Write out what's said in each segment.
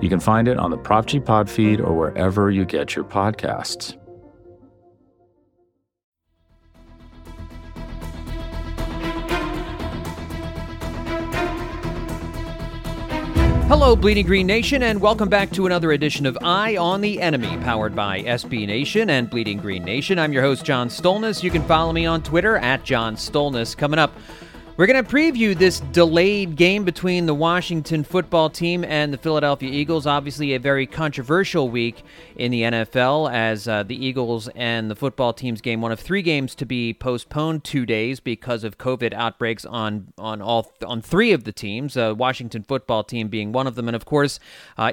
You can find it on the Prof G Pod feed or wherever you get your podcasts. Hello, Bleeding Green Nation, and welcome back to another edition of Eye on the Enemy, powered by SB Nation and Bleeding Green Nation. I'm your host, John Stolnis. You can follow me on Twitter, @JohnStolnis. Coming up, we're going to preview this delayed game between the Washington Football Team and the Philadelphia Eagles. Obviously, a very controversial week in the NFL, as the Eagles and the football team's game, one of three games to be postponed 2 days because of COVID outbreaks on three of the teams, Washington Football Team being one of them. And of course,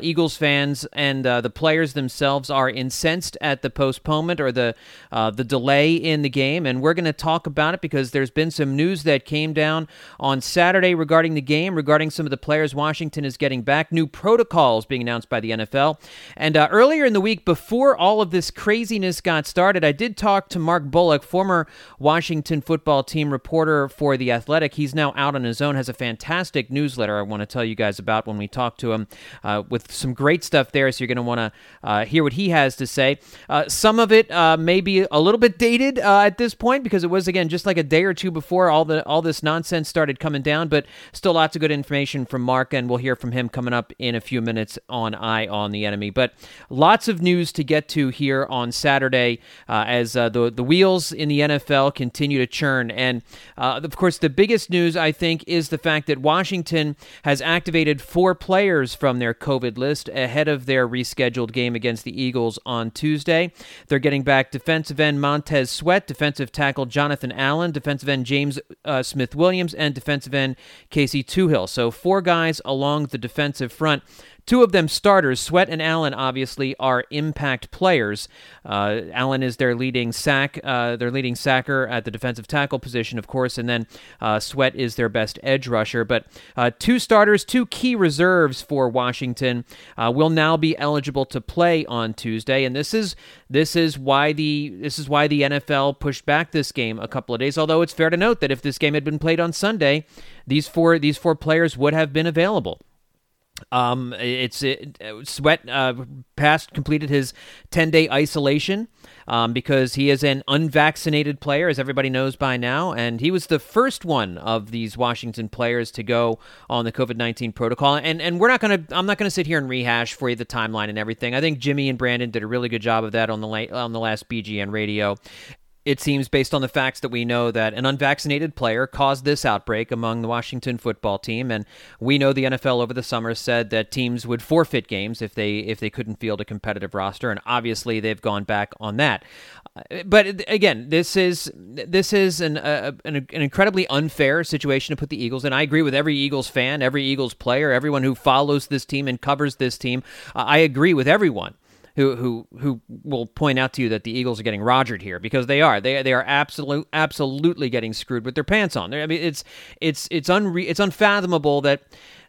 Eagles fans and the players themselves are incensed at the postponement or the delay in the game. And we're going to talk about it because there's been some news that came down on Saturday regarding the game, regarding some of the players Washington is getting back, new protocols being announced by the NFL. And earlier in the week, before all of this craziness got started, I did talk to Mark Bullock, former Washington Football Team reporter for The Athletic. He's now out on his own, has a fantastic newsletter I want to tell you guys about when we talk to him, with some great stuff there, so you're going to want to hear what he has to say. Some of it may be a little bit dated at this point, because it was, again, just like a day or two before all this nonsense started coming down, but still lots of good information from Mark, and we'll hear from him coming up in a few minutes on Eye on the Enemy. But lots of news to get to here on Saturday as the wheels in the NFL continue to churn. And of course, the biggest news, I think, is the fact that Washington has activated four players from their COVID list ahead of their rescheduled game against the Eagles on Tuesday. They're getting back defensive end Montez Sweat, defensive tackle Jonathan Allen, defensive end James Smith-Williams, and defensive end Casey Tuhill. So four guys along the defensive front. Two of them starters. Sweat and Allen, obviously, are impact players. Allen is their leading sacker at the defensive tackle position, of course, and then Sweat is their best edge rusher. But two starters, two key reserves for Washington will now be eligible to play on Tuesday, and this is why the NFL pushed back this game a couple of days. Although it's fair to note that if this game had been played on Sunday, these four players would have been available. Sweat completed his 10-day isolation because he is an unvaccinated player, as everybody knows by now, and he was the first one of these Washington players to go on the COVID-19 protocol. And I'm not gonna sit here and rehash for you the timeline and everything. I think Jimmy and Brandon did a really good job of that on the last BGN radio. It seems, based on the facts that we know, that an unvaccinated player caused this outbreak among the Washington Football Team, and we know the NFL over the summer said that teams would forfeit games if they couldn't field a competitive roster, and obviously they've gone back on that. But again, this is an incredibly unfair situation to put the Eagles in. I agree with every Eagles fan, every Eagles player, everyone who follows this team and covers this team. I agree with everyone who will point out to you that the Eagles are getting rogered here, because they are. They are absolutely getting screwed with their pants on. I mean, it's unfathomable that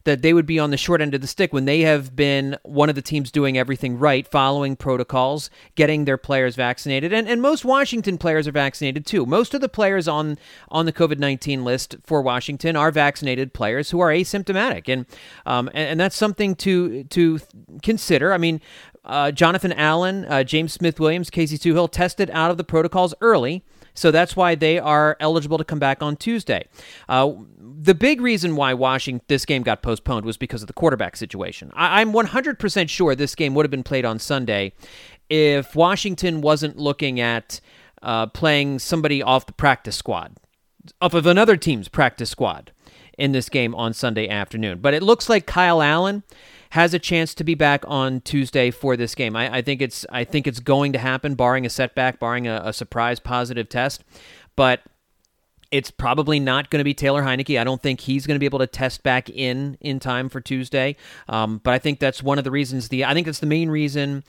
they would be on the short end of the stick when they have been one of the teams doing everything right, following protocols, getting their players vaccinated. And most Washington players are vaccinated too. Most of the players on the COVID-19 list for Washington are vaccinated players who are asymptomatic. And that's something to consider. I mean, Jonathan Allen, James Smith-Williams, Casey Tuhill tested out of the protocols early, so that's why they are eligible to come back on Tuesday. The big reason why this game got postponed was because of the quarterback situation. I'm 100% sure this game would have been played on Sunday if Washington wasn't looking at playing somebody off the practice squad, off of another team's practice squad in this game on Sunday afternoon. But it looks like Kyle Allen has a chance to be back on Tuesday for this game. I think it's going to happen, barring a setback, barring a surprise positive test. But it's probably not going to be Taylor Heinicke. I don't think he's going to be able to test back in time for Tuesday. But I think that's the main reason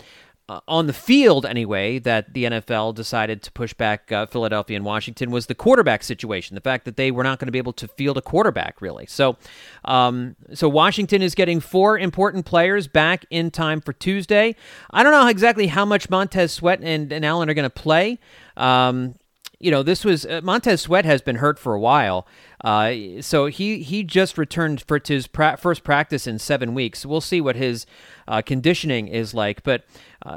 on the field anyway, that the NFL decided to push back Philadelphia and Washington was the quarterback situation, the fact that they were not going to be able to field a quarterback, really. So Washington is getting four important players back in time for Tuesday. I don't know exactly how much Montez Sweat and Allen are going to play. Montez Sweat has been hurt for a while, so he just returned for his first practice in 7 weeks. We'll see what his conditioning is like, but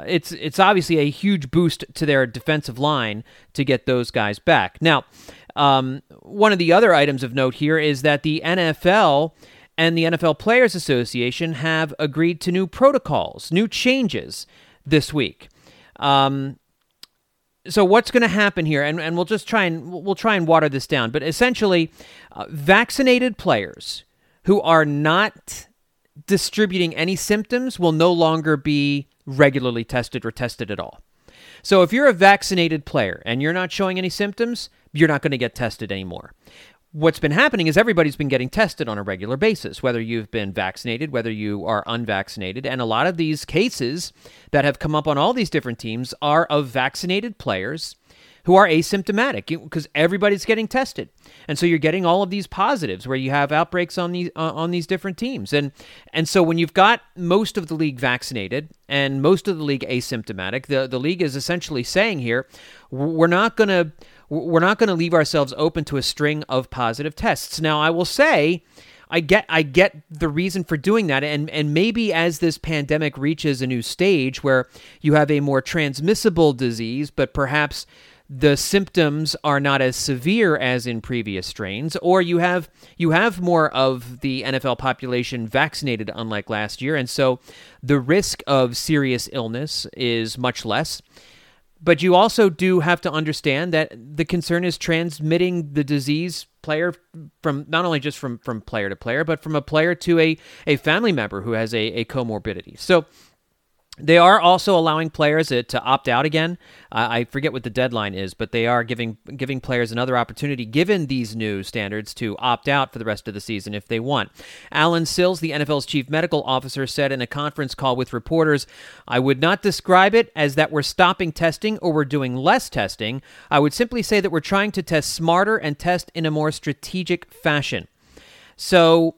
it's obviously a huge boost to their defensive line to get those guys back. Now, one of the other items of note here is that the NFL and the NFL Players Association have agreed to new protocols, new changes this week. So what's going to happen here? And we'll try and water this down. But essentially, vaccinated players who are not distributing any symptoms will no longer be regularly tested or tested at all. So if you're a vaccinated player and you're not showing any symptoms, you're not going to get tested anymore. What's been happening is everybody's been getting tested on a regular basis, whether you've been vaccinated, whether you are unvaccinated. And a lot of these cases that have come up on all these different teams are of vaccinated players who are asymptomatic because everybody's getting tested. And so you're getting all of these positives where you have outbreaks on these different teams. And so when you've got most of the league vaccinated and most of the league asymptomatic, the league is essentially saying here, we're not going to leave ourselves open to a string of positive tests. Now, I will say, I get the reason for doing that, and maybe as this pandemic reaches a new stage where you have a more transmissible disease, but perhaps the symptoms are not as severe as in previous strains, or you have more of the NFL population vaccinated, unlike last year, and so the risk of serious illness is much less. But you also do have to understand that the concern is transmitting the disease player from not only just from player to player, but from a player to a family member who has a comorbidity. So they are also allowing players to opt out again. I forget what the deadline is, but they are giving players another opportunity, given these new standards, to opt out for the rest of the season if they want. Alan Sills, the NFL's chief medical officer, said in a conference call with reporters, "I would not describe it as that we're stopping testing or we're doing less testing. I would simply say that we're trying to test smarter and test in a more strategic fashion." So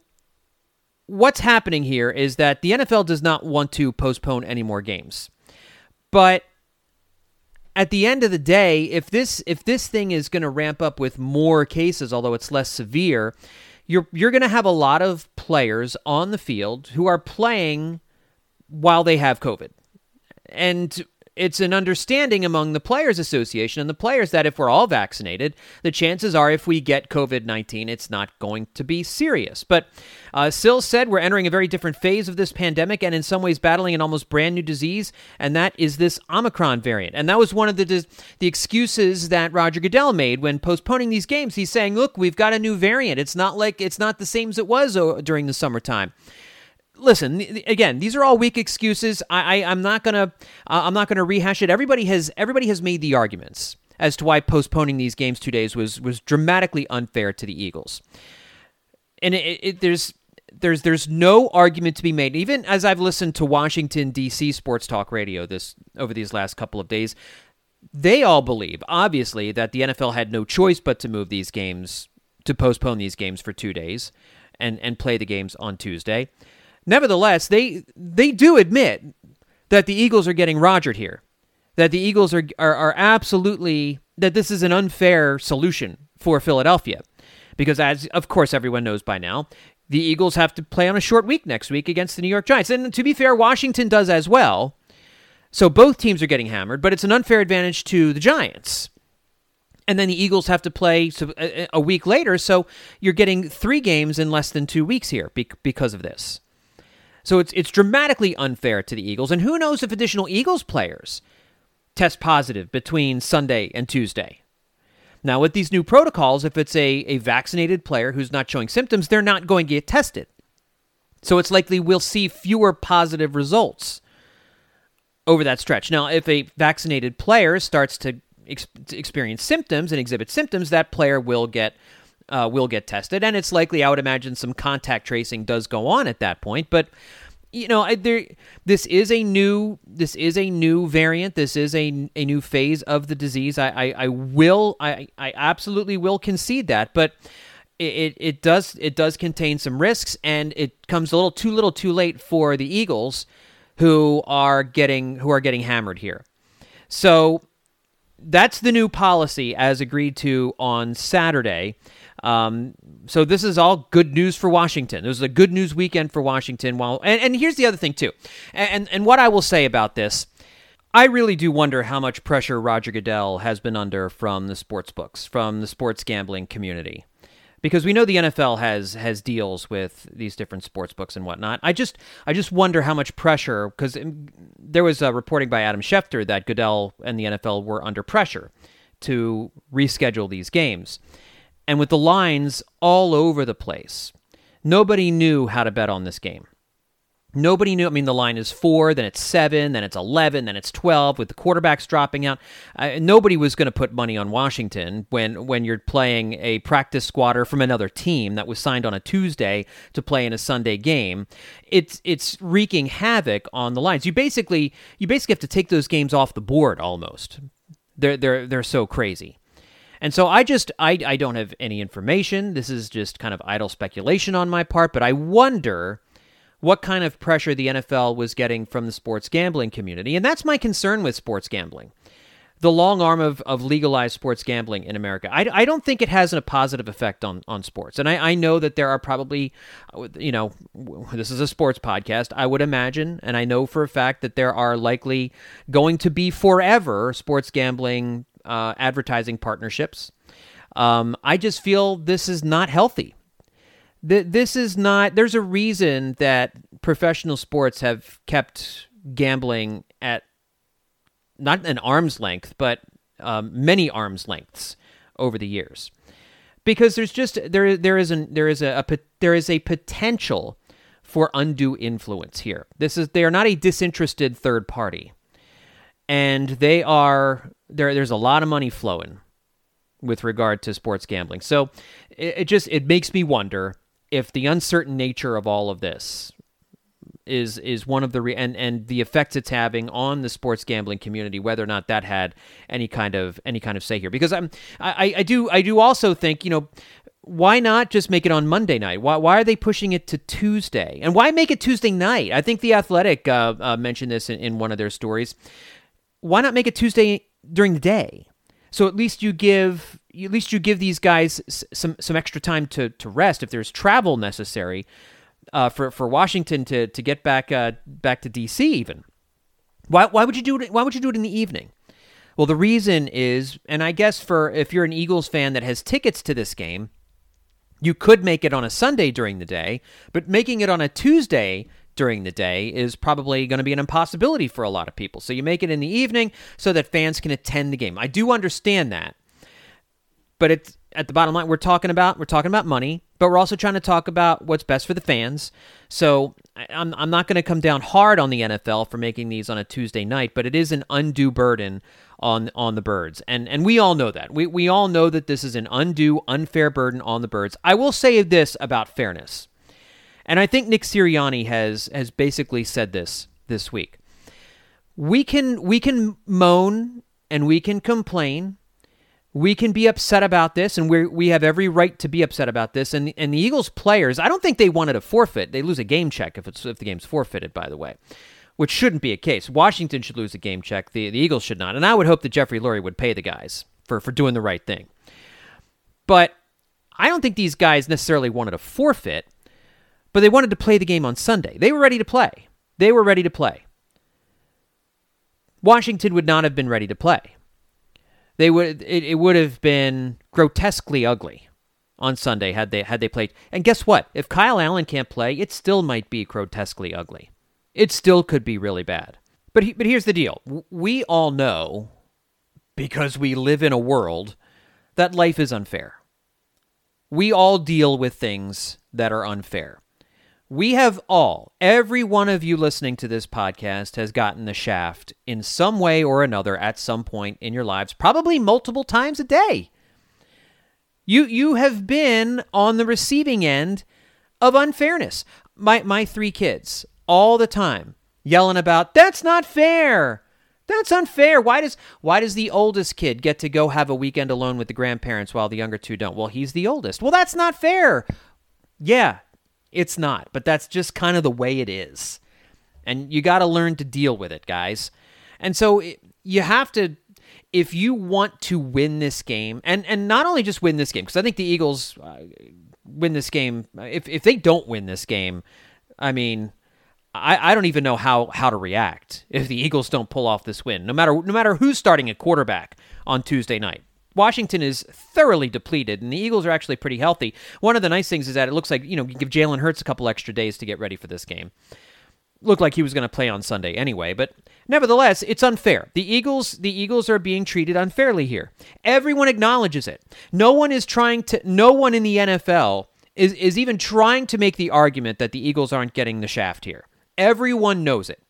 what's happening here is that the NFL does not want to postpone any more games. But at the end of the day, if this thing is going to ramp up with more cases, although it's less severe, you're going to have a lot of players on the field who are playing while they have COVID. And it's an understanding among the Players Association and the players that if we're all vaccinated, the chances are if we get COVID-19, it's not going to be serious. But Sills said, "We're entering a very different phase of this pandemic and in some ways battling an almost brand new disease, and that is this Omicron variant." And that was one of the excuses that Roger Goodell made when postponing these games. He's saying, look, we've got a new variant. It's not the same as it was during the summertime. Listen, again, these are all weak excuses. I'm not gonna rehash it. Everybody has made the arguments as to why postponing these games 2 days was dramatically unfair to the Eagles, and there's no argument to be made. Even as I've listened to Washington D.C. sports talk radio over these last couple of days, they all believe obviously that the NFL had no choice but to move these games, to postpone these games for 2 days, and play the games on Tuesday. Nevertheless, they do admit that the Eagles are getting rogered here, that the Eagles are absolutely, that this is an unfair solution for Philadelphia, because as of course everyone knows by now, the Eagles have to play on a short week next week against the New York Giants, and to be fair, Washington does as well. So both teams are getting hammered, but it's an unfair advantage to the Giants. And then the Eagles have to play a week later, so you're getting three games in less than 2 weeks here because of this. So it's dramatically unfair to the Eagles, and who knows if additional Eagles players test positive between Sunday and Tuesday. Now, with these new protocols, if it's a vaccinated player who's not showing symptoms, they're not going to get tested. So it's likely we'll see fewer positive results over that stretch. Now, if a vaccinated player starts to experience symptoms and exhibit symptoms, that player will get tested, and it's likely, I would imagine, some contact tracing does go on at that point. But you know, this is a new variant. This is a new phase of the disease. I absolutely will concede that, but it does contain some risks, and it comes a little too late for the Eagles, who are getting hammered here. So that's the new policy as agreed to on Saturday. So this is all good news for Washington. It was a good news weekend for Washington. And here's the other thing too. And what I will say about this, I really do wonder how much pressure Roger Goodell has been under from the sports books, from the sports gambling community, because we know the NFL has deals with these different sports books and whatnot. I just wonder how much pressure, because there was a reporting by Adam Schefter that Goodell and the NFL were under pressure to reschedule these games. And with the lines all over the place, nobody knew how to bet on this game. Nobody knew. I mean, the line is 4, then it's 7, then it's 11, then it's 12, with the quarterbacks dropping out. Nobody was going to put money on Washington when you're playing a practice squatter from another team that was signed on a Tuesday to play in a Sunday game. It's wreaking havoc on the lines. You basically have to take those games off the board almost. They're so crazy. And so I don't have any information. This is just kind of idle speculation on my part, but I wonder what kind of pressure the NFL was getting from the sports gambling community. And that's my concern with sports gambling, the long arm of legalized sports gambling in America. I don't think it has a positive effect on sports. And I know that there are probably, you know, this is a sports podcast, I would imagine, and I know for a fact that there are likely going to be forever sports gambling advertising partnerships. I just feel this is not healthy. This is not. There's a reason that professional sports have kept gambling at not an arm's length, but many arm's lengths over the years, because there is a potential for undue influence here. They are not a disinterested third party, and they are. There's a lot of money flowing with regard to sports gambling. So it makes me wonder if the uncertain nature of all of this is one of the and the effects it's having on the sports gambling community, whether or not that had any kind of say here. Because I do also think, you know, why not just make it on Monday night? Why are they pushing it to Tuesday? And why make it Tuesday night? I think The Athletic mentioned this in one of their stories. Why not make it Tuesday during the day? So at least you give these guys some extra time to rest if there's travel necessary for Washington to get back to DC even. Why would you do it in the evening? Well, the reason is, and I guess for if you're an Eagles fan that has tickets to this game, you could make it on a Sunday during the day, but making it on a Tuesday during the day is probably going to be an impossibility for a lot of people. So you make it in the evening so that fans can attend the game. I do understand that, but it's at the bottom line, we're talking about money, but we're also trying to talk about what's best for the fans. So I'm not going to come down hard on the NFL for making these on a Tuesday night, but it is an undue burden on the birds. And we all know that. We all know that this is an undue, unfair burden on the birds. I will say this about fairness. And I think Nick Sirianni has basically said this week. We can moan and we can complain. We can be upset about this, and we have every right to be upset about this. And the Eagles players, I don't think they wanted a forfeit. They lose a game check if the game's forfeited, by the way, which shouldn't be a case. Washington should lose a game check. The Eagles should not. And I would hope that Jeffrey Lurie would pay the guys for doing the right thing. But I don't think these guys necessarily wanted a forfeit. But they wanted to play the game on Sunday. They were ready to play. Washington would not have been ready to play. It would have been grotesquely ugly on Sunday had they played. And guess what? If Kyle Allen can't play, it still might be grotesquely ugly. It still could be really bad. But here's the deal. We all know, because we live in a world, that life is unfair. We all deal with things that are unfair. We have all, every one of you listening to this podcast has gotten the shaft in some way or another at some point in your lives, probably multiple times a day. You have been on the receiving end of unfairness. My three kids, all the time yelling about, that's not fair. That's unfair. Why does the oldest kid get to go have a weekend alone with the grandparents while the younger two don't? Well, he's the oldest. Well, that's not fair. Yeah, it's not. But that's just kind of the way it is. And you got to learn to deal with it, guys. And so you have to, if you want to win this game, and not only just win this game, because I think the Eagles win this game. If they don't win this game, I mean, I don't even know how to react if the Eagles don't pull off this win, no matter who's starting at quarterback on Tuesday night. Washington is thoroughly depleted, and the Eagles are actually pretty healthy. One of the nice things is that it looks like, you give Jalen Hurts a couple extra days to get ready for this game. Looked like he was going to play on Sunday anyway, but nevertheless, it's unfair. The Eagles are being treated unfairly here. Everyone acknowledges it. No one in the NFL is even trying to make the argument that the Eagles aren't getting the shaft here. Everyone knows it.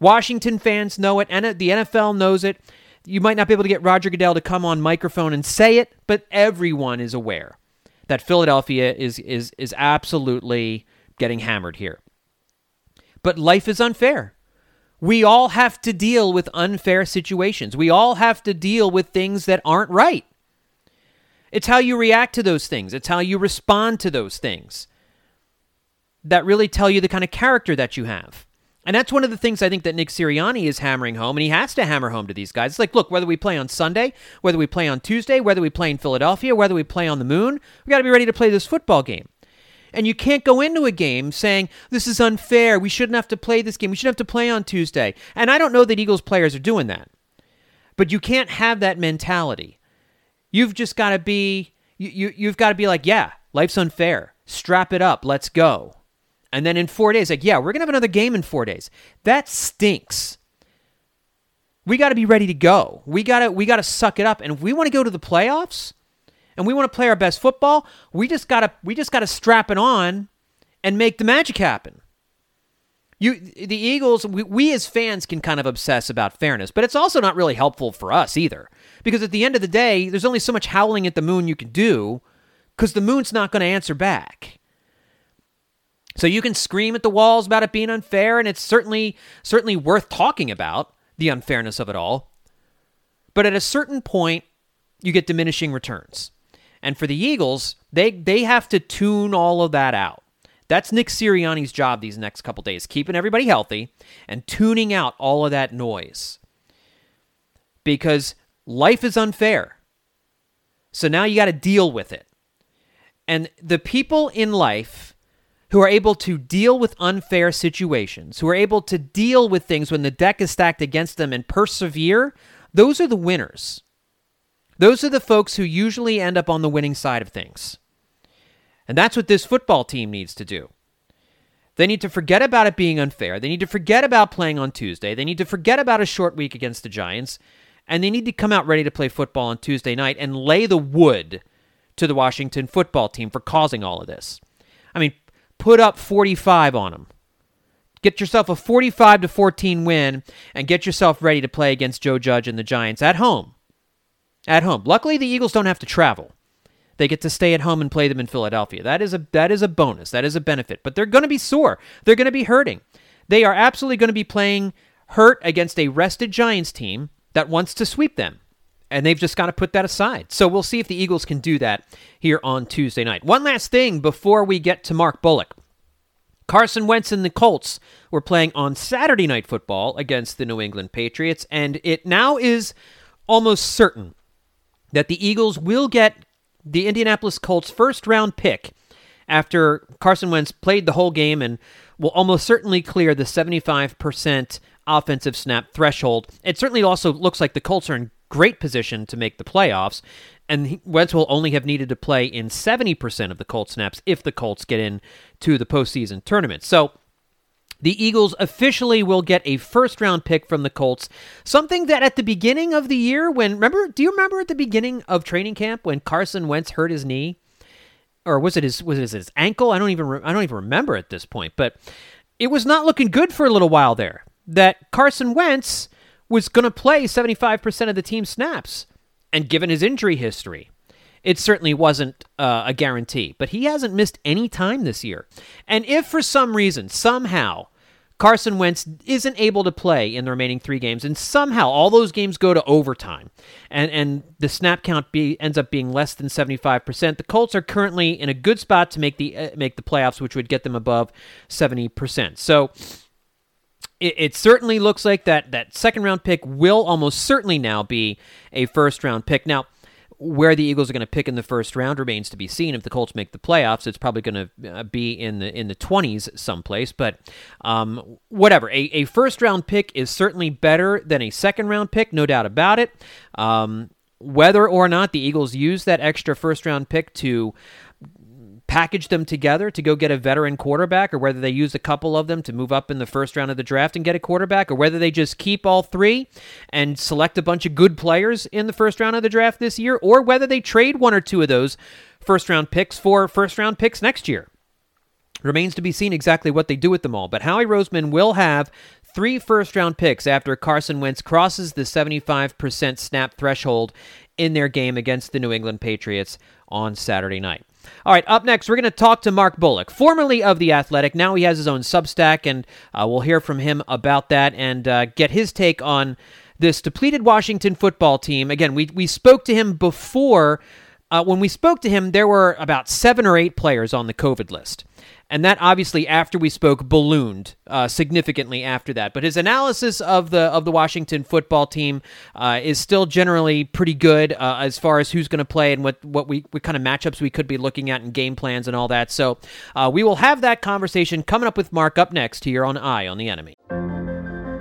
Washington fans know it, and the NFL knows it. You might not be able to get Roger Goodell to come on microphone and say it, but everyone is aware that Philadelphia is absolutely getting hammered here. But life is unfair. We all have to deal with unfair situations. We all have to deal with things that aren't right. It's how you react to those things. It's how you respond to those things that really tell you the kind of character that you have. And that's one of the things I think that Nick Sirianni is hammering home, and he has to hammer home to these guys. It's like, look, whether we play on Sunday, whether we play on Tuesday, whether we play in Philadelphia, whether we play on the moon, we got to be ready to play this football game. And you can't go into a game saying, this is unfair, we shouldn't have to play this game, we shouldn't have to play on Tuesday. And I don't know that Eagles players are doing that. But you can't have that mentality. You've just got to be, you've got to be like, yeah, life's unfair. Strap it up, let's go. And then in 4 days, like, yeah, we're going to have another game in 4 days. That stinks. We got to be ready to go. We got to suck it up. And if we want to go to the playoffs, and we want to play our best football, we just gotta strap it on and make the magic happen. The Eagles, we as fans can kind of obsess about fairness, but it's also not really helpful for us either, because at the end of the day, there's only so much howling at the moon you can do, because the moon's not going to answer back. So you can scream at the walls about it being unfair, and it's certainly worth talking about the unfairness of it all. But at a certain point, you get diminishing returns. And for the Eagles, they have to tune all of that out. That's Nick Sirianni's job these next couple days, keeping everybody healthy and tuning out all of that noise. Because life is unfair. So now you got to deal with it. And the people in life who are able to deal with unfair situations, who are able to deal with things when the deck is stacked against them and persevere, those are the winners. Those are the folks who usually end up on the winning side of things. And that's what this football team needs to do. They need to forget about it being unfair. They need to forget about playing on Tuesday. They need to forget about a short week against the Giants. And they need to come out ready to play football on Tuesday night and lay the wood to the Washington football team for causing all of this. I mean, put up 45 on them. Get yourself a 45-14 win and get yourself ready to play against Joe Judge and the Giants at home. At home. Luckily, the Eagles don't have to travel. They get to stay at home and play them in Philadelphia. That is a bonus. That is a benefit. But they're going to be sore. They're going to be hurting. They are absolutely going to be playing hurt against a rested Giants team that wants to sweep them. And they've just got to put that aside. So we'll see if the Eagles can do that here on Tuesday night. One last thing before we get to Mark Bullock. Carson Wentz and the Colts were playing on Saturday Night Football against the New England Patriots. And it now is almost certain that the Eagles will get the Indianapolis Colts' first-round pick after Carson Wentz played the whole game and will almost certainly clear the 75% offensive snap threshold. It certainly also looks like the Colts are in great position to make the playoffs, and Wentz will only have needed to play in 70% of the Colts' snaps if the Colts get in to the postseason tournament. So the Eagles officially will get a first-round pick from the Colts, something that at the beginning of the year do you remember at the beginning of training camp when Carson Wentz hurt his knee? Or was it his ankle? I don't even remember at this point, but it was not looking good for a little while there that Carson Wentz was going to play 75% of the team's snaps. And given his injury history, it certainly wasn't a guarantee, but he hasn't missed any time this year. And if for some reason, somehow, Carson Wentz isn't able to play in the remaining three games, and somehow all those games go to overtime, and the snap count ends up being less than 75%. The Colts are currently in a good spot to make the playoffs, which would get them above 70%. So it certainly looks like that second-round pick will almost certainly now be a first-round pick. Now, where the Eagles are going to pick in the first round remains to be seen. If the Colts make the playoffs, it's probably going to be in the 20s someplace. But whatever, a first-round pick is certainly better than a second-round pick, no doubt about it. Whether or not the Eagles use that extra first-round pick to package them together to go get a veteran quarterback, or whether they use a couple of them to move up in the first round of the draft and get a quarterback, or whether they just keep all three and select a bunch of good players in the first round of the draft this year, or whether they trade one or two of those first-round picks for first-round picks next year. Remains to be seen exactly what they do with them all, but Howie Roseman will have 3 first-round picks after Carson Wentz crosses the 75% snap threshold in their game against the New England Patriots on Saturday night. All right, up next, we're going to talk to Mark Bullock, formerly of The Athletic. Now he has his own Substack, and we'll hear from him about that and get his take on this depleted Washington football team. Again, we spoke to him before. When we spoke to him, there were about 7 or 8 players on the COVID list. And that obviously, after we spoke, ballooned significantly after that. But his analysis of the Washington football team is still generally pretty good as far as who's going to play and what kind of matchups we could be looking at and game plans and all that. So we will have that conversation coming up with Mark up next here on Eye on the Enemy.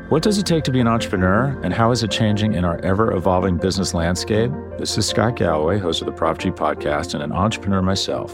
What does it take to be an entrepreneur, and how is it changing in our ever-evolving business landscape? This is Scott Galloway, host of the Prof G Podcast and an entrepreneur myself.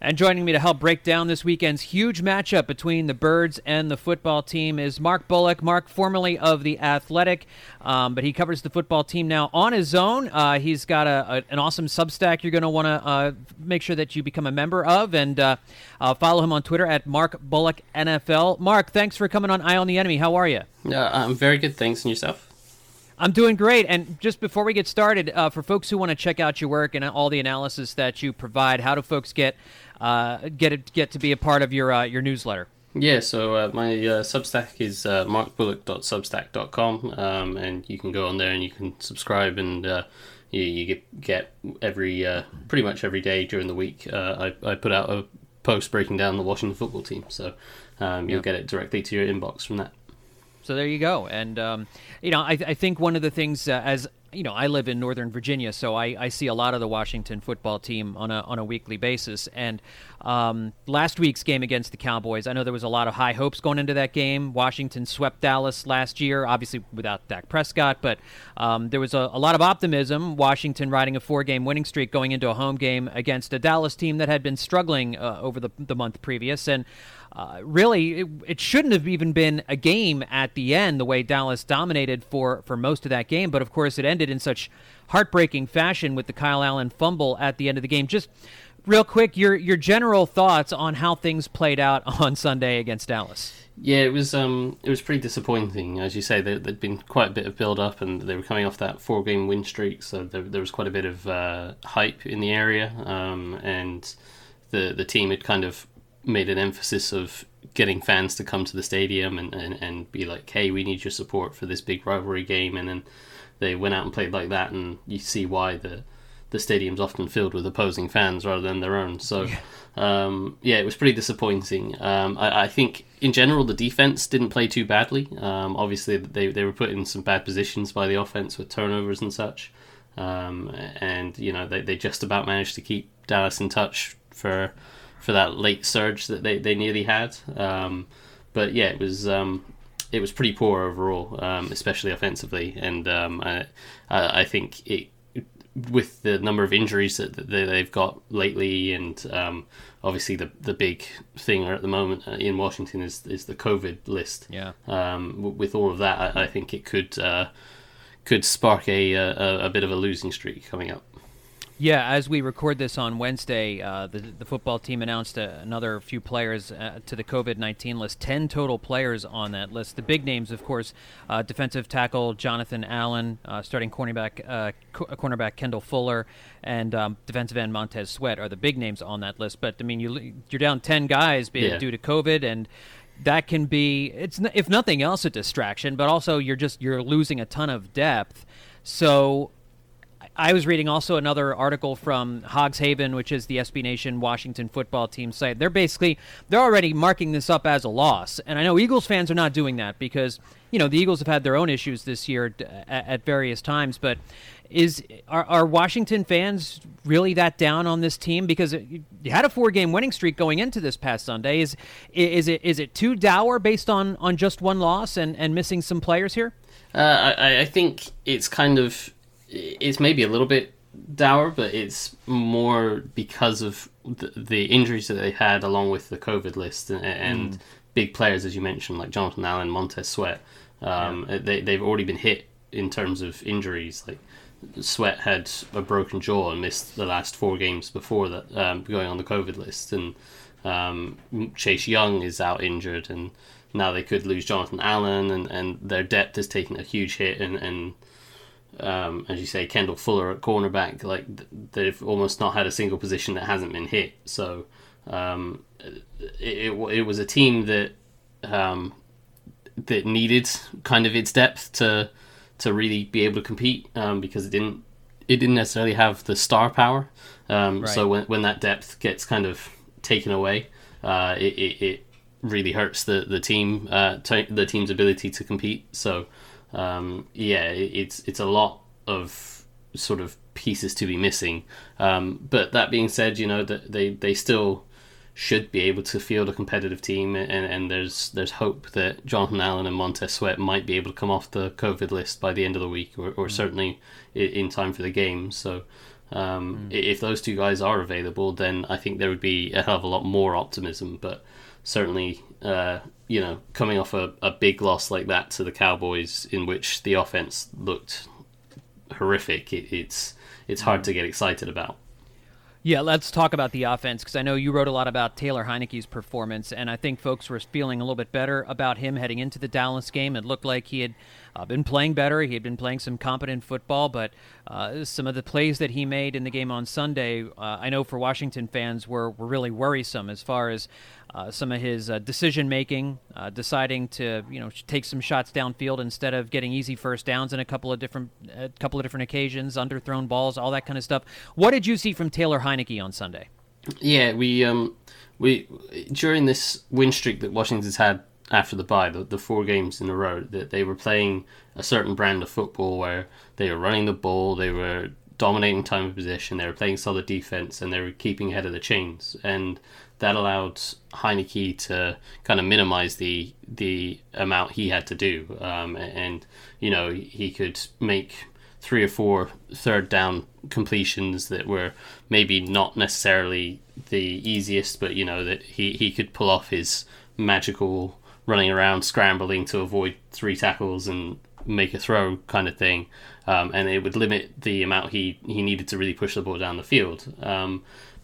And joining me to help break down this weekend's huge matchup between the Birds and the football team is Mark Bullock. Mark, formerly of The Athletic, but he covers the football team now on his own. He's got an awesome Substack you're going to want to make sure that you become a member of, and follow him on Twitter at markbullockNFL. Mark, thanks for coming on Eye on the Enemy. How are you? I'm very good, thanks. And yourself? I'm doing great, and just before we get started, for folks who want to check out your work and all the analysis that you provide, how do folks get to be a part of your newsletter? Yeah, so my Substack is markbullock.substack.com, and you can go on there and you can subscribe, and you get every pretty much every day during the week. I put out a post breaking down the Washington football team, so you'll get it directly to your inbox from that. So there you go. And, I think one of the things as, you know, I live in Northern Virginia, so I see a lot of the Washington football team on a weekly basis. And last week's game against the Cowboys, I know there was a lot of high hopes going into that game. Washington swept Dallas last year, obviously without Dak Prescott, but there was a lot of optimism. Washington riding a 4-game winning streak going into a home game against a Dallas team that had been struggling over the month previous. And really, it shouldn't have even been a game at the end, the way Dallas dominated for most of that game. But, of course, it ended in such heartbreaking fashion with the Kyle Allen fumble at the end of the game. Just real quick, your general thoughts on how things played out on Sunday against Dallas. Yeah, it was pretty disappointing. As you say, there'd been quite a bit of build-up, and they were coming off that 4-game win streak, so there was quite a bit of hype in the area, and the team had kind of made an emphasis of getting fans to come to the stadium and be like, hey, we need your support for this big rivalry game. And then they went out and played like that, and you see why the stadium's often filled with opposing fans rather than their own. So, it was pretty disappointing. I think, in general, the defense didn't play too badly. Obviously, they were put in some bad positions by the offense with turnovers and such. And, you know, they just about managed to keep Dallas in touch for that late surge that they nearly had. But yeah, it was pretty poor overall, especially offensively. And I think with the number of injuries that they've got lately, and obviously the big thing at the moment in Washington is the COVID list. Yeah. With all of that, I think it could could spark a bit of a losing streak coming up. Yeah, as we record this on Wednesday, the football team announced another few players to the COVID-19 list, 10 total players on that list. The big names, of course, defensive tackle Jonathan Allen, starting cornerback Kendall Fuller, and defensive end Montez Sweat are the big names on that list. But, I mean, you're down 10 guys due to COVID, and that can be, it's if nothing else, a distraction, but also you're losing a ton of depth. So I was reading also another article from Hogshaven, which is the SB Nation Washington Football Team site. They're already marking this up as a loss. And I know Eagles fans are not doing that because, you know, the Eagles have had their own issues this year at various times. But are Washington fans really that down on this team? Because you had a 4-game winning streak going into this past Sunday. Is it too dour based on just one loss and missing some players here? I think it's kind of... It's maybe a little bit dour, but it's more because of the injuries that they had along with the COVID list and big players, as you mentioned, like Jonathan Allen, Montez Sweat. They've already been hit in terms of injuries. Like Sweat had a broken jaw and missed the last 4 games before that, going on the COVID list. And Chase Young is out injured, and now they could lose Jonathan Allen, and their depth has taken a huge hit and as you say, Kendall Fuller at cornerback, like they've almost not had a single position that hasn't been hit. So it was a team that that needed kind of its depth to really be able to compete because it didn't necessarily have the star power. Right. So when that depth gets kind of taken away, it really hurts the team, the team's ability to compete. So. It's a lot of sort of pieces to be missing. But that being said, you know, that they still should be able to field a competitive team, and there's hope that Jonathan Allen and Montez Sweat might be able to come off the COVID list by the end of the week, or certainly in time for the game. So if those 2 guys are available, then I think there would be a hell of a lot more optimism. But certainly, you know, coming off a big loss like that to the Cowboys, in which the offense looked horrific, it's hard to get excited about. Yeah, let's talk about the offense, because I know you wrote a lot about Taylor Heinicke's performance, and I think folks were feeling a little bit better about him heading into the Dallas game. It looked like he had been playing better. He had been playing some competent football, but some of the plays that he made in the game on Sunday, I know for Washington fans, were really worrisome as far as some of his decision-making, deciding to, you know, take some shots downfield instead of getting easy first downs in a couple of different occasions, underthrown balls, all that kind of stuff. What did you see from Taylor Heinicke on Sunday? Yeah, we during this win streak that Washington's had after the bye, the 4 games in a row, that they were playing a certain brand of football where they were running the ball, they were dominating time of possession, they were playing solid defense, and they were keeping ahead of the chains. And that allowed Heinicke to kind of minimize the amount he had to do. And, you know, he could make 3 or 4 third down completions that were maybe not necessarily the easiest, but, you know, that he could pull off his magical running around, scrambling to avoid 3 tackles and make a throw kind of thing. And it would limit the amount he needed to really push the ball down the field.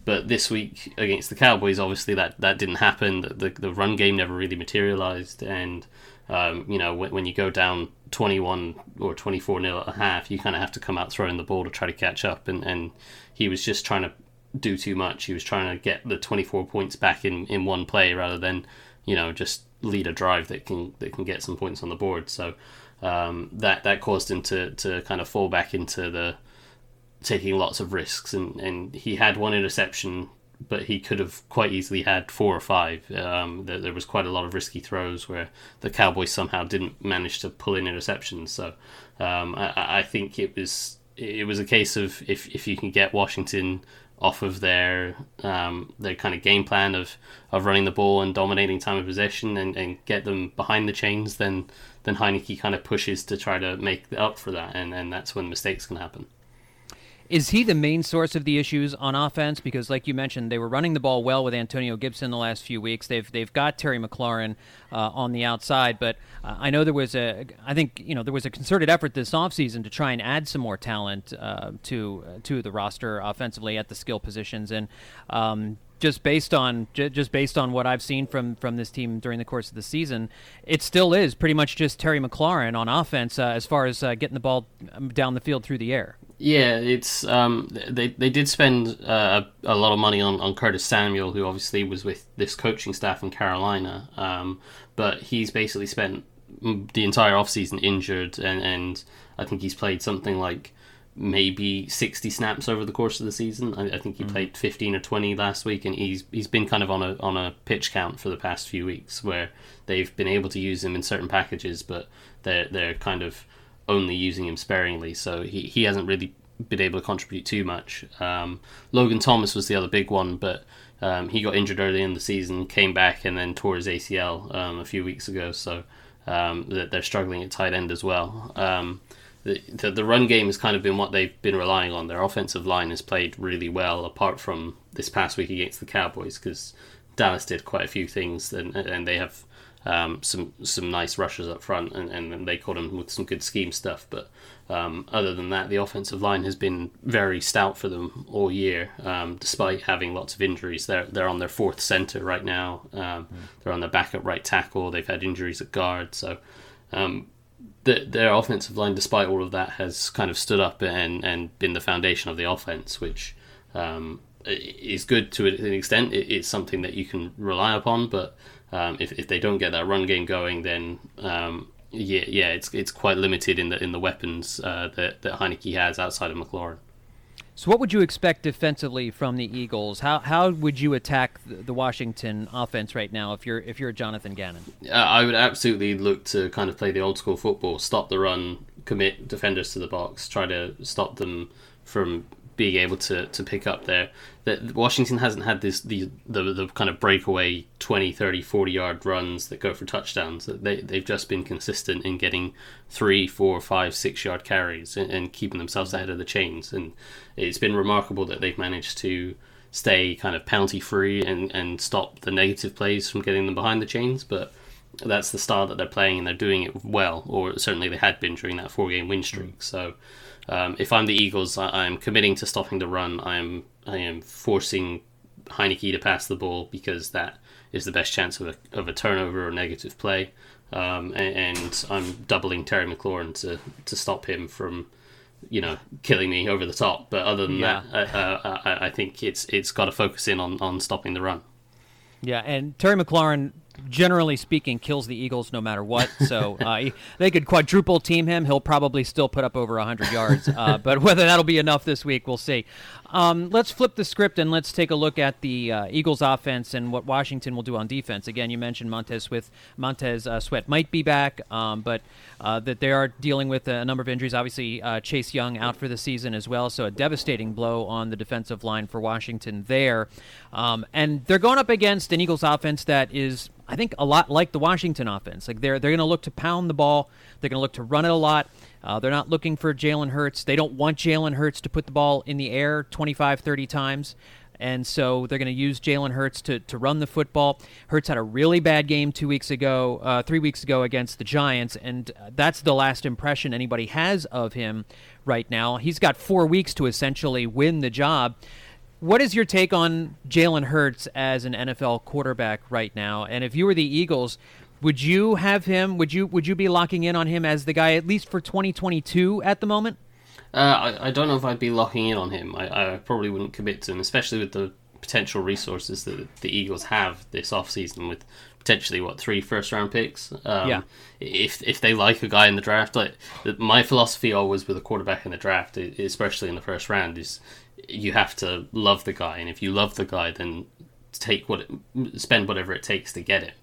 But this week against the Cowboys, obviously that didn't happen. The run game never really materialized. And, you know, when you go down 21 or 24-0 at a half, you kind of have to come out throwing the ball to try to catch up. And he was just trying to do too much. He was trying to get the 24 points back in one play rather than, you know, just lead a drive that can get some points on the board. So that caused him to kind of fall back into the taking lots of risks, and he had 1 interception, but he could have quite easily had 4 or 5. There was quite a lot of risky throws where the Cowboys somehow didn't manage to pull in interceptions. So I think it was a case of if you can get Washington off of their kind of game plan of running the ball and dominating time of possession and get them behind the chains, then Heinicke kind of pushes to try to make up for that, and that's when mistakes can happen. Is he the main source of the issues on offense? Because, like you mentioned, they were running the ball well with Antonio Gibson the last few weeks. They've got Terry McLaurin on the outside, but I know there was a concerted effort this offseason to try and add some more talent to the roster offensively at the skill positions, and just based on what I've seen from this team during the course of the season, it still is pretty much just Terry McLaurin on offense as far as getting the ball down the field through the air. Yeah, it's they did spend a lot of money on Curtis Samuel, who obviously was with this coaching staff in Carolina, but he's basically spent the entire offseason injured, and I think he's played something like maybe 60 snaps over the course of the season. I think he played 15 or 20 last week, and he's been kind of on a pitch count for the past few weeks, where they've been able to use him in certain packages, but they're kind of only using him sparingly, so he hasn't really been able to contribute too much. Logan Thomas was the other big one, but he got injured early in the season, came back, and then tore his ACL a few weeks ago, so they're struggling at tight end as well. The run game has kind of been what they've been relying on. Their offensive line has played really well, apart from this past week against the Cowboys, because Dallas did quite a few things, and they have some nice rushes up front, and they caught them with some good scheme stuff. But other than that, the offensive line has been very stout for them all year, despite having lots of injuries. They're on their fourth center right now. They're on their backup right tackle. They've had injuries at guard, so their offensive line, despite all of that, has kind of stood up and been the foundation of the offense, which is good to an extent. It's something that you can rely upon, but if they don't get that run game going, then it's quite limited in the weapons that Heinicke has outside of McLaurin. So what would you expect defensively from the Eagles? How would you attack the Washington offense right now if you're Jonathan Gannon? I would absolutely look to kind of play the old school football, stop the run, commit defenders to the box, try to stop them from being able to pick up there. That Washington hasn't had the kind of breakaway 20, 30, 40-yard runs that go for touchdowns. They've just been consistent in getting 3, 4, 5, 6-yard carries and keeping themselves ahead of the chains. And it's been remarkable that they've managed to stay kind of penalty-free and stop the negative plays from getting them behind the chains. But that's the style that they're playing, and they're doing it well, or certainly they had been during that 4-game win streak. So if I'm the Eagles, I'm committing to stopping the run. I am forcing Heinicke to pass the ball, because that is the best chance of a turnover or negative play. And I'm doubling Terry McLaurin to stop him from, killing me over the top. But other than that, I think it's got to focus in on stopping the run. Yeah, and Terry McLaurin, generally speaking, kills the Eagles no matter what. So they could quadruple team him. He'll probably still put up over 100 yards. But whether that'll be enough this week, we'll see. Let's flip the script and let's take a look at the Eagles offense and what Washington will do on defense. Again, you mentioned Montez Sweat might be back, but that they are dealing with a number of injuries. Obviously, Chase Young out for the season as well, so a devastating blow on the defensive line for Washington there. And they're going up against an Eagles offense that is, I think, a lot like the Washington offense. Like they're going to look to pound the ball. They're going to look to run it a lot. They're not looking for Jalen Hurts. They don't want Jalen Hurts to put the ball in the air 25, 30 times. And so they're going to use Jalen Hurts to run the football. Hurts had a really bad game 3 weeks ago against the Giants, and that's the last impression anybody has of him right now. He's got 4 weeks to essentially win the job. What is your take on Jalen Hurts as an NFL quarterback right now? And if you were the Eagles, would you have him? Would you be locking in on him as the guy, at least for 2022 at the moment? I don't know if I'd be locking in on him. I probably wouldn't commit to him, especially with the potential resources that the Eagles have this offseason with potentially, 3 first-round picks? If they like a guy in the draft, like my philosophy always with a quarterback in the draft, especially in the first round, is you have to love the guy. And if you love the guy, then spend whatever it takes to get him.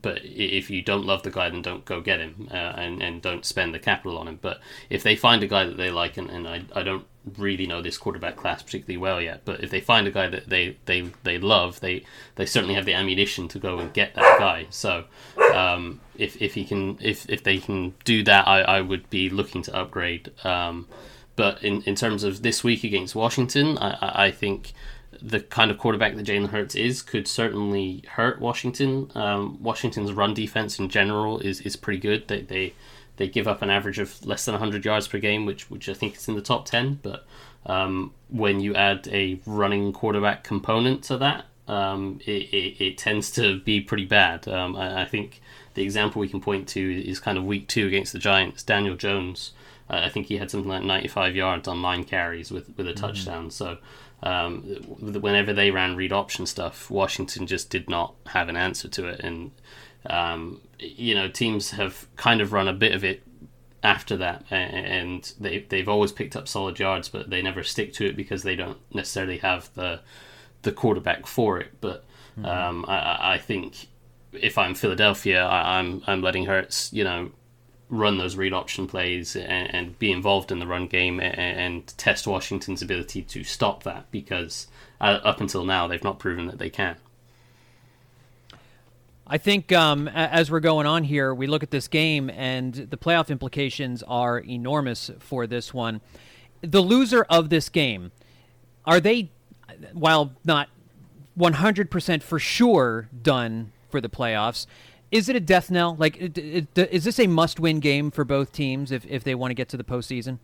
But if you don't love the guy, then don't go get him and don't spend the capital on him. But if they find a guy that they like, and I don't really know this quarterback class particularly well yet, but if they find a guy that they love, they certainly have the ammunition to go and get that guy. So if they can do that, I would be looking to upgrade. But in terms of this week against Washington, I think the kind of quarterback that Jalen Hurts is could certainly hurt Washington. Washington's run defense in general is pretty good. They give up an average of less than 100 yards per game, which I think is in the top 10. But when you add a running quarterback component to that, it tends to be pretty bad. I think the example we can point to is kind of week 2 against the Giants. Daniel Jones, I think he had something like 95 yards on 9 carries with a touchdown. So whenever they ran read option stuff, Washington just did not have an answer to it. And, teams have kind of run a bit of it after that, and they've always picked up solid yards, but they never stick to it because they don't necessarily have the quarterback for it. But I think if I'm Philadelphia, I'm letting Hurts, run those read option plays and be involved in the run game and test Washington's ability to stop that, because up until now they've not proven that they can. I think as we're going on here, we look at this game, and the playoff implications are enormous for this one. The loser of this game, are they, while not 100% for sure done for the playoffs, is it a death knell? Like, is this a must-win game for both teams if they want to get to the postseason?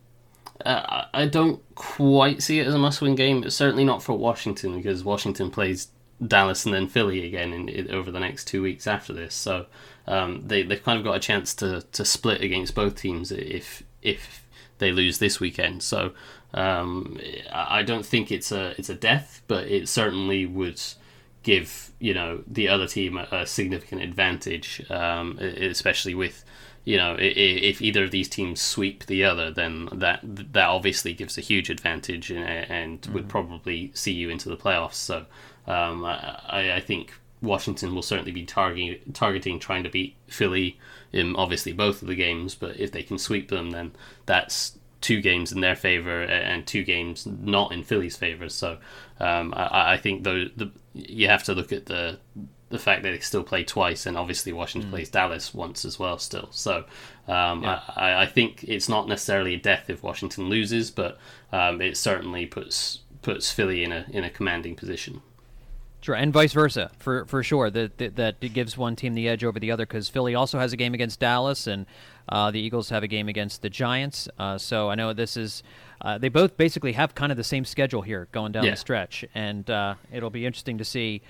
I don't quite see it as a must-win game. It's certainly not for Washington, because Washington plays Dallas and then Philly again over the next 2 weeks after this. So they've kind of got a chance to split against both teams if they lose this weekend. So I don't think it's a death, but it certainly would give the other team a significant advantage, especially with if either of these teams sweep the other, then that obviously gives a huge advantage and would probably see you into the playoffs. So I think Washington will certainly be targeting trying to beat Philly in obviously both of the games, but if they can sweep them, then that's 2 games in their favor and 2 games not in Philly's favor. So I think you have to look at the fact that they still play twice, and obviously Washington plays Dallas once as well still. So I think it's not necessarily a death if Washington loses, but it certainly puts Philly in a commanding position. Sure, and vice versa, for sure. That it gives one team the edge over the other, because Philly also has a game against Dallas, and the Eagles have a game against the Giants. So I know this is they both basically have kind of the same schedule here going down the stretch, and it'll be interesting to see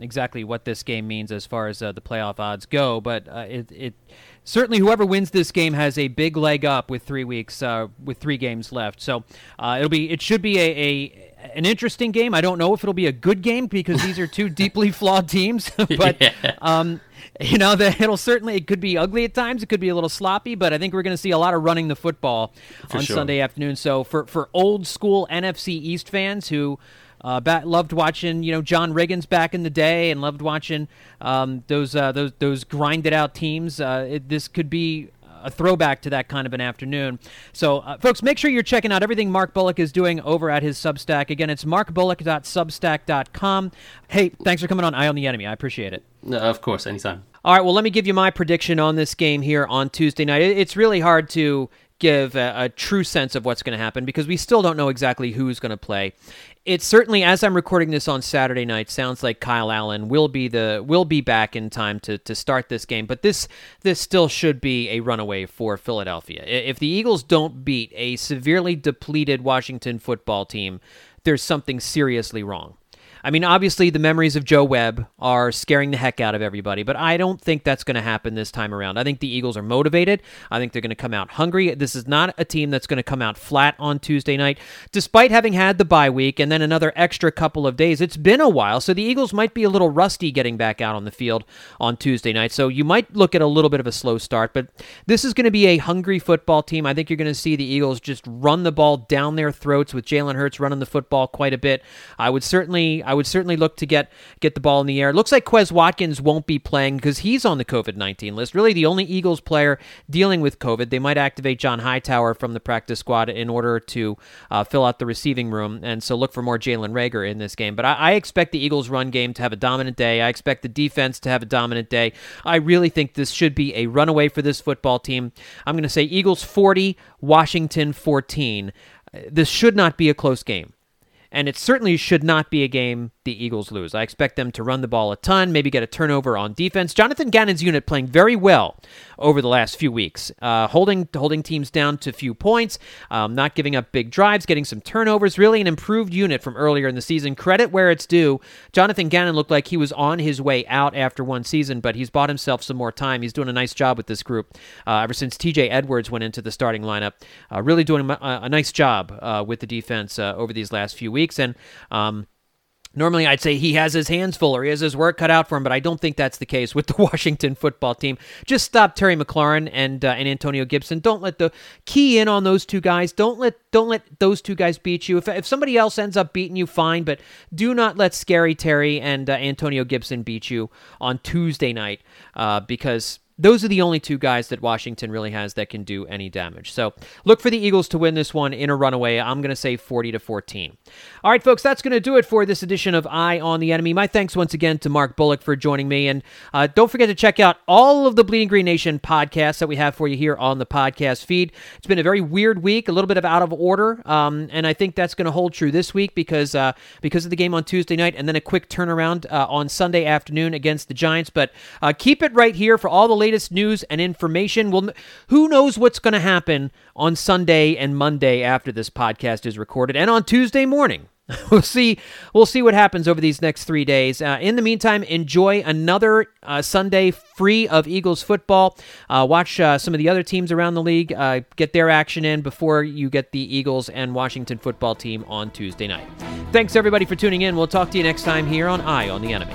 exactly what this game means as far as the playoff odds go. But it certainly, whoever wins this game has a big leg up with 3 weeks, with 3 games left. So it should be an interesting game. I don't know if it'll be a good game, because these are 2 deeply flawed teams. But it could be ugly at times. It could be a little sloppy. But I think we're going to see a lot of running the football on Sunday afternoon. So for old school NFC East fans who loved watching, John Riggins back in the day, and loved watching those grinded out teams, this could be a throwback to that kind of an afternoon. So, folks, make sure you're checking out everything Mark Bullock is doing over at his Substack. Again, it's markbullock.substack.com. Hey, thanks for coming on Eye on the Enemy. I appreciate it. No, of course, anytime. All right, well, let me give you my prediction on this game here on Tuesday night. It's really hard to give a true sense of what's going to happen, because we still don't know exactly who's going to play. It certainly, as I'm recording this on Saturday night, sounds like Kyle Allen will be back in time to start this game, but this still should be a runaway for Philadelphia. If the Eagles don't beat a severely depleted Washington football team, there's something seriously wrong. I mean, obviously, the memories of Joe Webb are scaring the heck out of everybody, but I don't think that's going to happen this time around. I think the Eagles are motivated. I think they're going to come out hungry. This is not a team that's going to come out flat on Tuesday night, despite having had the bye week and then another extra couple of days. It's been a while, so the Eagles might be a little rusty getting back out on the field on Tuesday night, so you might look at a little bit of a slow start, but this is going to be a hungry football team. I think you're going to see the Eagles just run the ball down their throats, with Jalen Hurts running the football quite a bit. I would certainly... I would certainly look to get the ball in the air. It looks like Quez Watkins won't be playing because he's on the COVID-19 list. Really the only Eagles player dealing with COVID. They might activate John Hightower from the practice squad in order to fill out the receiving room. And so look for more Jalen Reagor in this game. But I expect the Eagles run game to have a dominant day. I expect the defense to have a dominant day. I really think this should be a runaway for this football team. I'm going to say Eagles 40, Washington 14. This should not be a close game. And it certainly should not be a game the Eagles lose. I expect them to run the ball a ton, maybe get a turnover on defense. Jonathan Gannon's unit playing very well over the last few weeks, holding teams down to few points, not giving up big drives, getting some turnovers, really an improved unit from earlier in the season. Credit where it's due. Jonathan Gannon looked like he was on his way out after one season, but he's bought himself some more time. He's doing a nice job with this group ever since TJ Edwards went into the starting lineup, really doing a nice job with the defense over these last few weeks. And normally I'd say he has his hands full or he has his work cut out for him, but I don't think that's the case with the Washington football team. Just stop Terry McLaurin and Antonio Gibson. Don't let the key in on those two guys. Don't let those two guys beat you. If somebody else ends up beating you, fine, but do not let Scary Terry and Antonio Gibson beat you on Tuesday night because those are the only two guys that Washington really has that can do any damage. So look for the Eagles to win this one in a runaway. I'm going to say 40-14. All right, folks, that's going to do it for this edition of Eye on the Enemy. My thanks once again to Mark Bullock for joining me. And don't forget to check out all of the Bleeding Green Nation podcasts that we have for you here on the podcast feed. It's been a very weird week, a little bit of out of order. And I think that's going to hold true this week because of the game on Tuesday night and then a quick turnaround on Sunday afternoon against the Giants. But keep it right here for all the latest news and information. Well, who knows what's going to happen on Sunday and Monday after this podcast is recorded, and on Tuesday morning. We'll see what happens over these next 3 days. In the meantime, enjoy another Sunday free of Eagles football. Watch some of the other teams around the league get their action in before you get the Eagles and Washington football team on Tuesday night. Thanks, everybody, for tuning in. We'll talk to you next time here on Eye on the Enemy.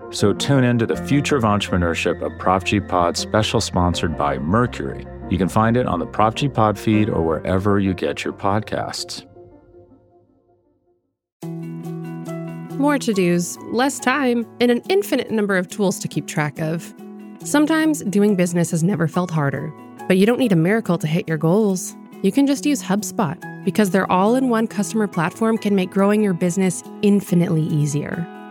So tune in to The Future of Entrepreneurship, a Prof G Pod special sponsored by Mercury. You can find it on the Prof G Pod feed or wherever you get your podcasts. More to-dos, less time, and an infinite number of tools to keep track of. Sometimes doing business has never felt harder, but you don't need a miracle to hit your goals. You can just use HubSpot, because their all-in-one customer platform can make growing your business infinitely easier.